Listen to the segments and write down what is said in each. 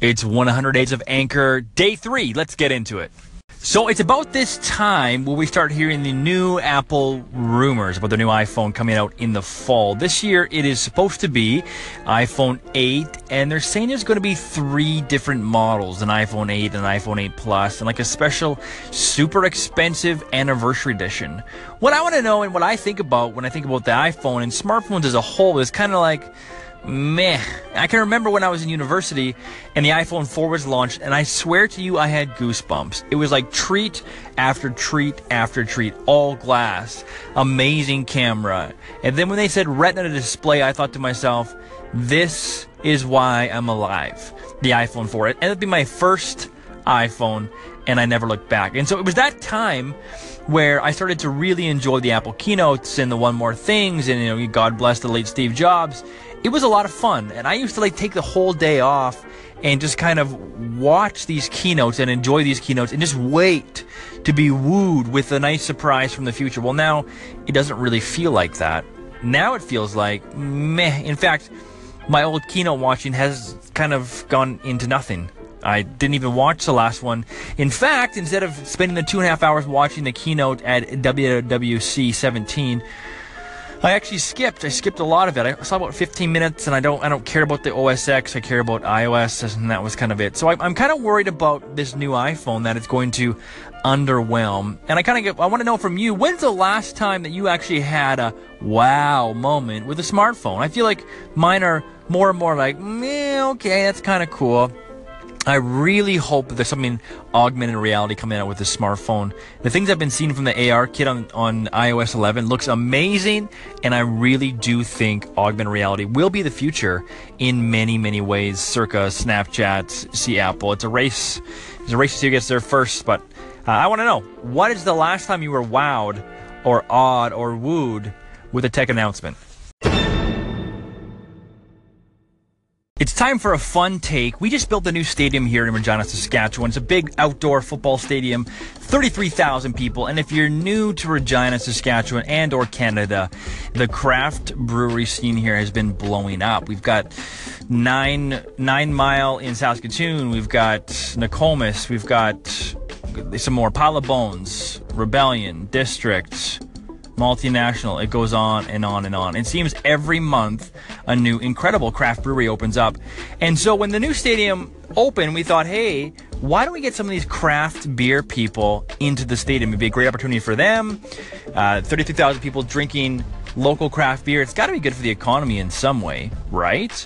It's 100 Days of Anchor, Day 3. Let's get into it. So it's about this time where we start hearing the new Apple rumors about their new iPhone coming out in the fall. This year, it is supposed to be iPhone 8, and they're saying there's going to be 3 different models, an iPhone 8, an iPhone 8 Plus, and like a special, super expensive anniversary edition. What I want to know and what I think about when I think about the iPhone and smartphones as a whole is kind of like, meh. I can remember when I was in university and the iPhone 4 was launched, and I swear to you I had goosebumps. It was like treat after treat after treat, all glass, amazing camera. And then when they said Retina display, I thought to myself, this is why I'm alive. The iPhone 4. It ended up being my first iPhone, and I never looked back. And so it was that time where I started to really enjoy the Apple keynotes and the one more things, and you know, God bless the late Steve Jobs. It was a lot of fun, and I used to like take the whole day off and just kind of watch these keynotes and enjoy these keynotes and just wait to be wooed with a nice surprise from the future. Well, now it doesn't really feel like that. Now it feels like meh. In fact, my old keynote watching has kind of gone into nothing. I didn't even watch the last one. In fact, instead of spending the 2.5 hours watching the keynote at WWC 17, I actually skipped. I skipped a lot of it. I saw about 15 minutes, and I don't care about the OS X. I care about iOS, and that was kind of it. So I'm kind of worried about this new iPhone, that it's going to underwhelm. And I want to know from you, when's the last time that you actually had a wow moment with a smartphone? I feel like mine are more and more like, meh, okay, that's kind of cool. I really hope that there's something augmented reality coming out with this smartphone. The things I've been seeing from the AR kit on iOS 11 looks amazing, and I really do think augmented reality will be the future in many, many ways, circa Snapchat, see Apple. It's a race. It's a race to see who gets there first, but I want to know, what is the last time you were wowed or awed or wooed with a tech announcement? It's time for a fun take. We just built a new stadium here in Regina, Saskatchewan. It's a big outdoor football stadium, 33,000 people. And if you're new to Regina, Saskatchewan and or Canada, the craft brewery scene here has been blowing up. We've got Nine Mile in Saskatoon. We've got Nokomis. We've got some more Palabones, Rebellion, District, Multinational. It goes on and on and on. It seems every month a new incredible craft brewery opens up. And so when the new stadium opened, we thought, hey, why don't we get some of these craft beer people into the stadium? It'd be a great opportunity for them. 33,000 people drinking local craft beer. It's got to be good for the economy in some way, right?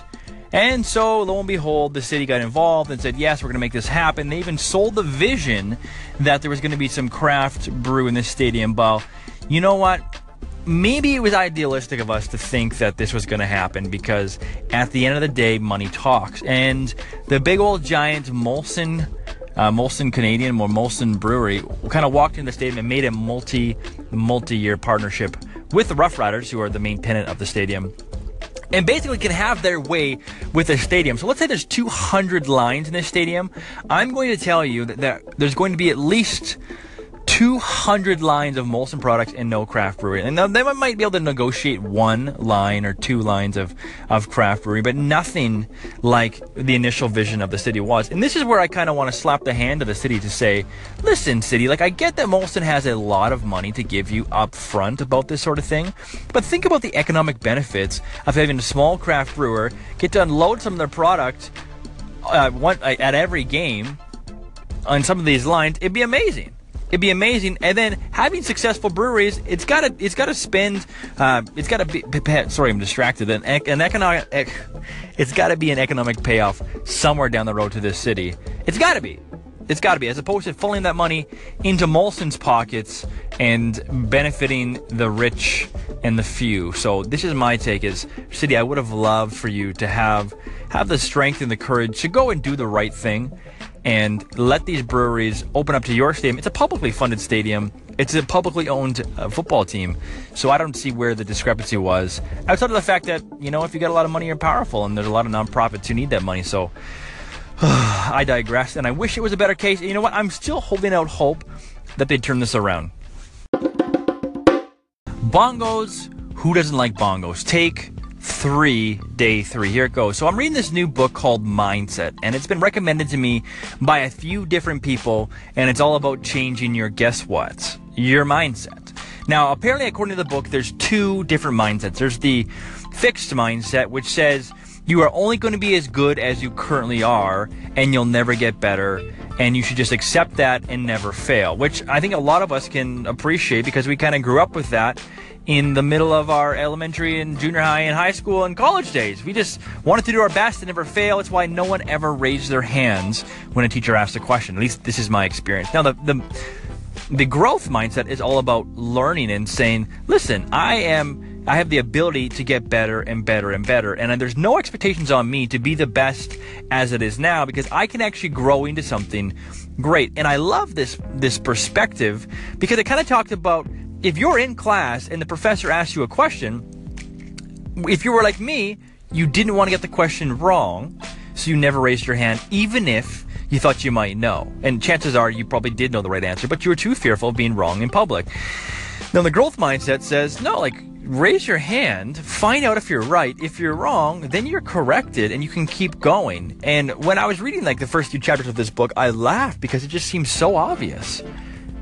And so, lo and behold, the city got involved and said, yes, we're going to make this happen. They even sold the vision that there was going to be some craft brew in this stadium. Well, you know what? Maybe it was idealistic of us to think that this was going to happen, because at the end of the day, money talks. And the big old giant Molson Brewery kind of walked into the stadium and made a multi-year partnership with the Rough Riders, who are the main tenant of the stadium, and basically can have their way with the stadium. So let's say there's 200 lines in this stadium. I'm going to tell you that there's going to be at least 200 lines of Molson products and no craft brewery. And now they might be able to negotiate one line or two lines of craft brewery, but nothing like the initial vision of the city was. And this is where I kind of want to slap the hand of the city to say, listen, city, like I get that Molson has a lot of money to give you up front about this sort of thing, but think about the economic benefits of having a small craft brewer get to unload some of their product at every game on some of these lines. It'd be amazing. It'd be amazing. And then having successful breweries, it's got to be an economic payoff somewhere down the road to this city. It's got to be, as opposed to funneling that money into Molson's pockets and benefiting the rich and the few. So this is my take is, city, I would have loved for you to have the strength and the courage to go and do the right thing and let these breweries open up to your stadium. It's a publicly funded stadium. It's a publicly owned football team. So I don't see where the discrepancy was, outside of the fact that, you know, if you got a lot of money, you're powerful, and there's a lot of nonprofits who need that money. So I digress, and I wish it was a better case. You know what? I'm still holding out hope that they turn this around. Bongos. Who doesn't like bongos? Take 3, day 3. Here it goes. So I'm reading this new book called Mindset, and it's been recommended to me by a few different people, and it's all about changing your guess what? Your mindset. Now, apparently, according to the book, there's two different mindsets. There's the fixed mindset, which says you are only going to be as good as you currently are, and you'll never get better, and you should just accept that and never fail, which I think a lot of us can appreciate because we kind of grew up with that in the middle of our elementary and junior high and high school and college days. We just wanted to do our best and never fail. It's why no one ever raised their hands when a teacher asked a question. At least this is my experience. Now, the growth mindset is all about learning and saying, listen, I have the ability to get better and better and better, and there's no expectations on me to be the best as it is now because I can actually grow into something great. And I love this perspective because it kind of talked about, if you're in class and the professor asks you a question, if you were like me, you didn't want to get the question wrong, so you never raised your hand, even if you thought you might know. And chances are you probably did know the right answer, but you were too fearful of being wrong in public. Now, the growth mindset says, no, like, raise your hand, find out if you're right. If you're wrong, then you're corrected and you can keep going. And when I was reading, like, the first few chapters of this book, I laughed because it just seems so obvious.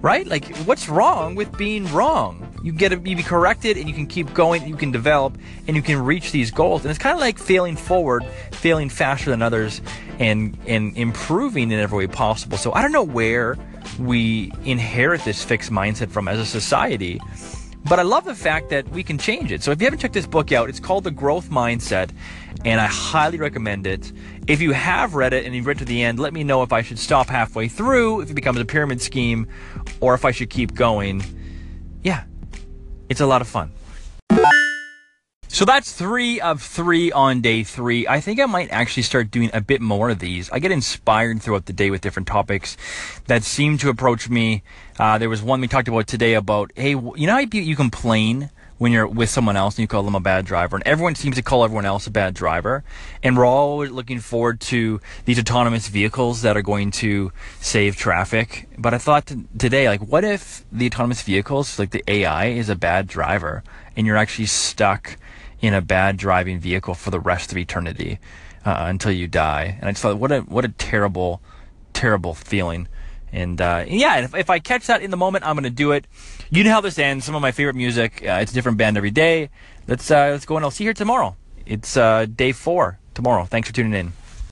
Right? Like, what's wrong with being wrong? You be corrected and you can keep going, you can develop, and you can reach these goals. And it's kind of like failing forward, failing faster than others, and improving in every way possible. So I don't know where we inherit this fixed mindset from as a society, but I love the fact that we can change it. So if you haven't checked this book out, it's called The Growth Mindset, and I highly recommend it. If you have read it and you've read to the end, let me know if I should stop halfway through, if it becomes a pyramid scheme, or if I should keep going. Yeah, it's a lot of fun. So that's 3 of 3 on day 3. I think I might actually start doing a bit more of these. I get inspired throughout the day with different topics that seem to approach me. There was one we talked about today about, hey, you know how you complain when you're with someone else and you call them a bad driver? And everyone seems to call everyone else a bad driver. And we're all looking forward to these autonomous vehicles that are going to save traffic. But I thought today, like, what if the autonomous vehicles, like the AI, is a bad driver and you're actually stuck in a bad driving vehicle for the rest of eternity until you die? And I just thought, what a terrible, terrible feeling. And yeah, if I catch that in the moment, I'm going to do it. You know how this ends. Some of my favorite music. It's a different band every day. Let's go, and I'll see you here tomorrow. It's day 4 tomorrow. Thanks for tuning in.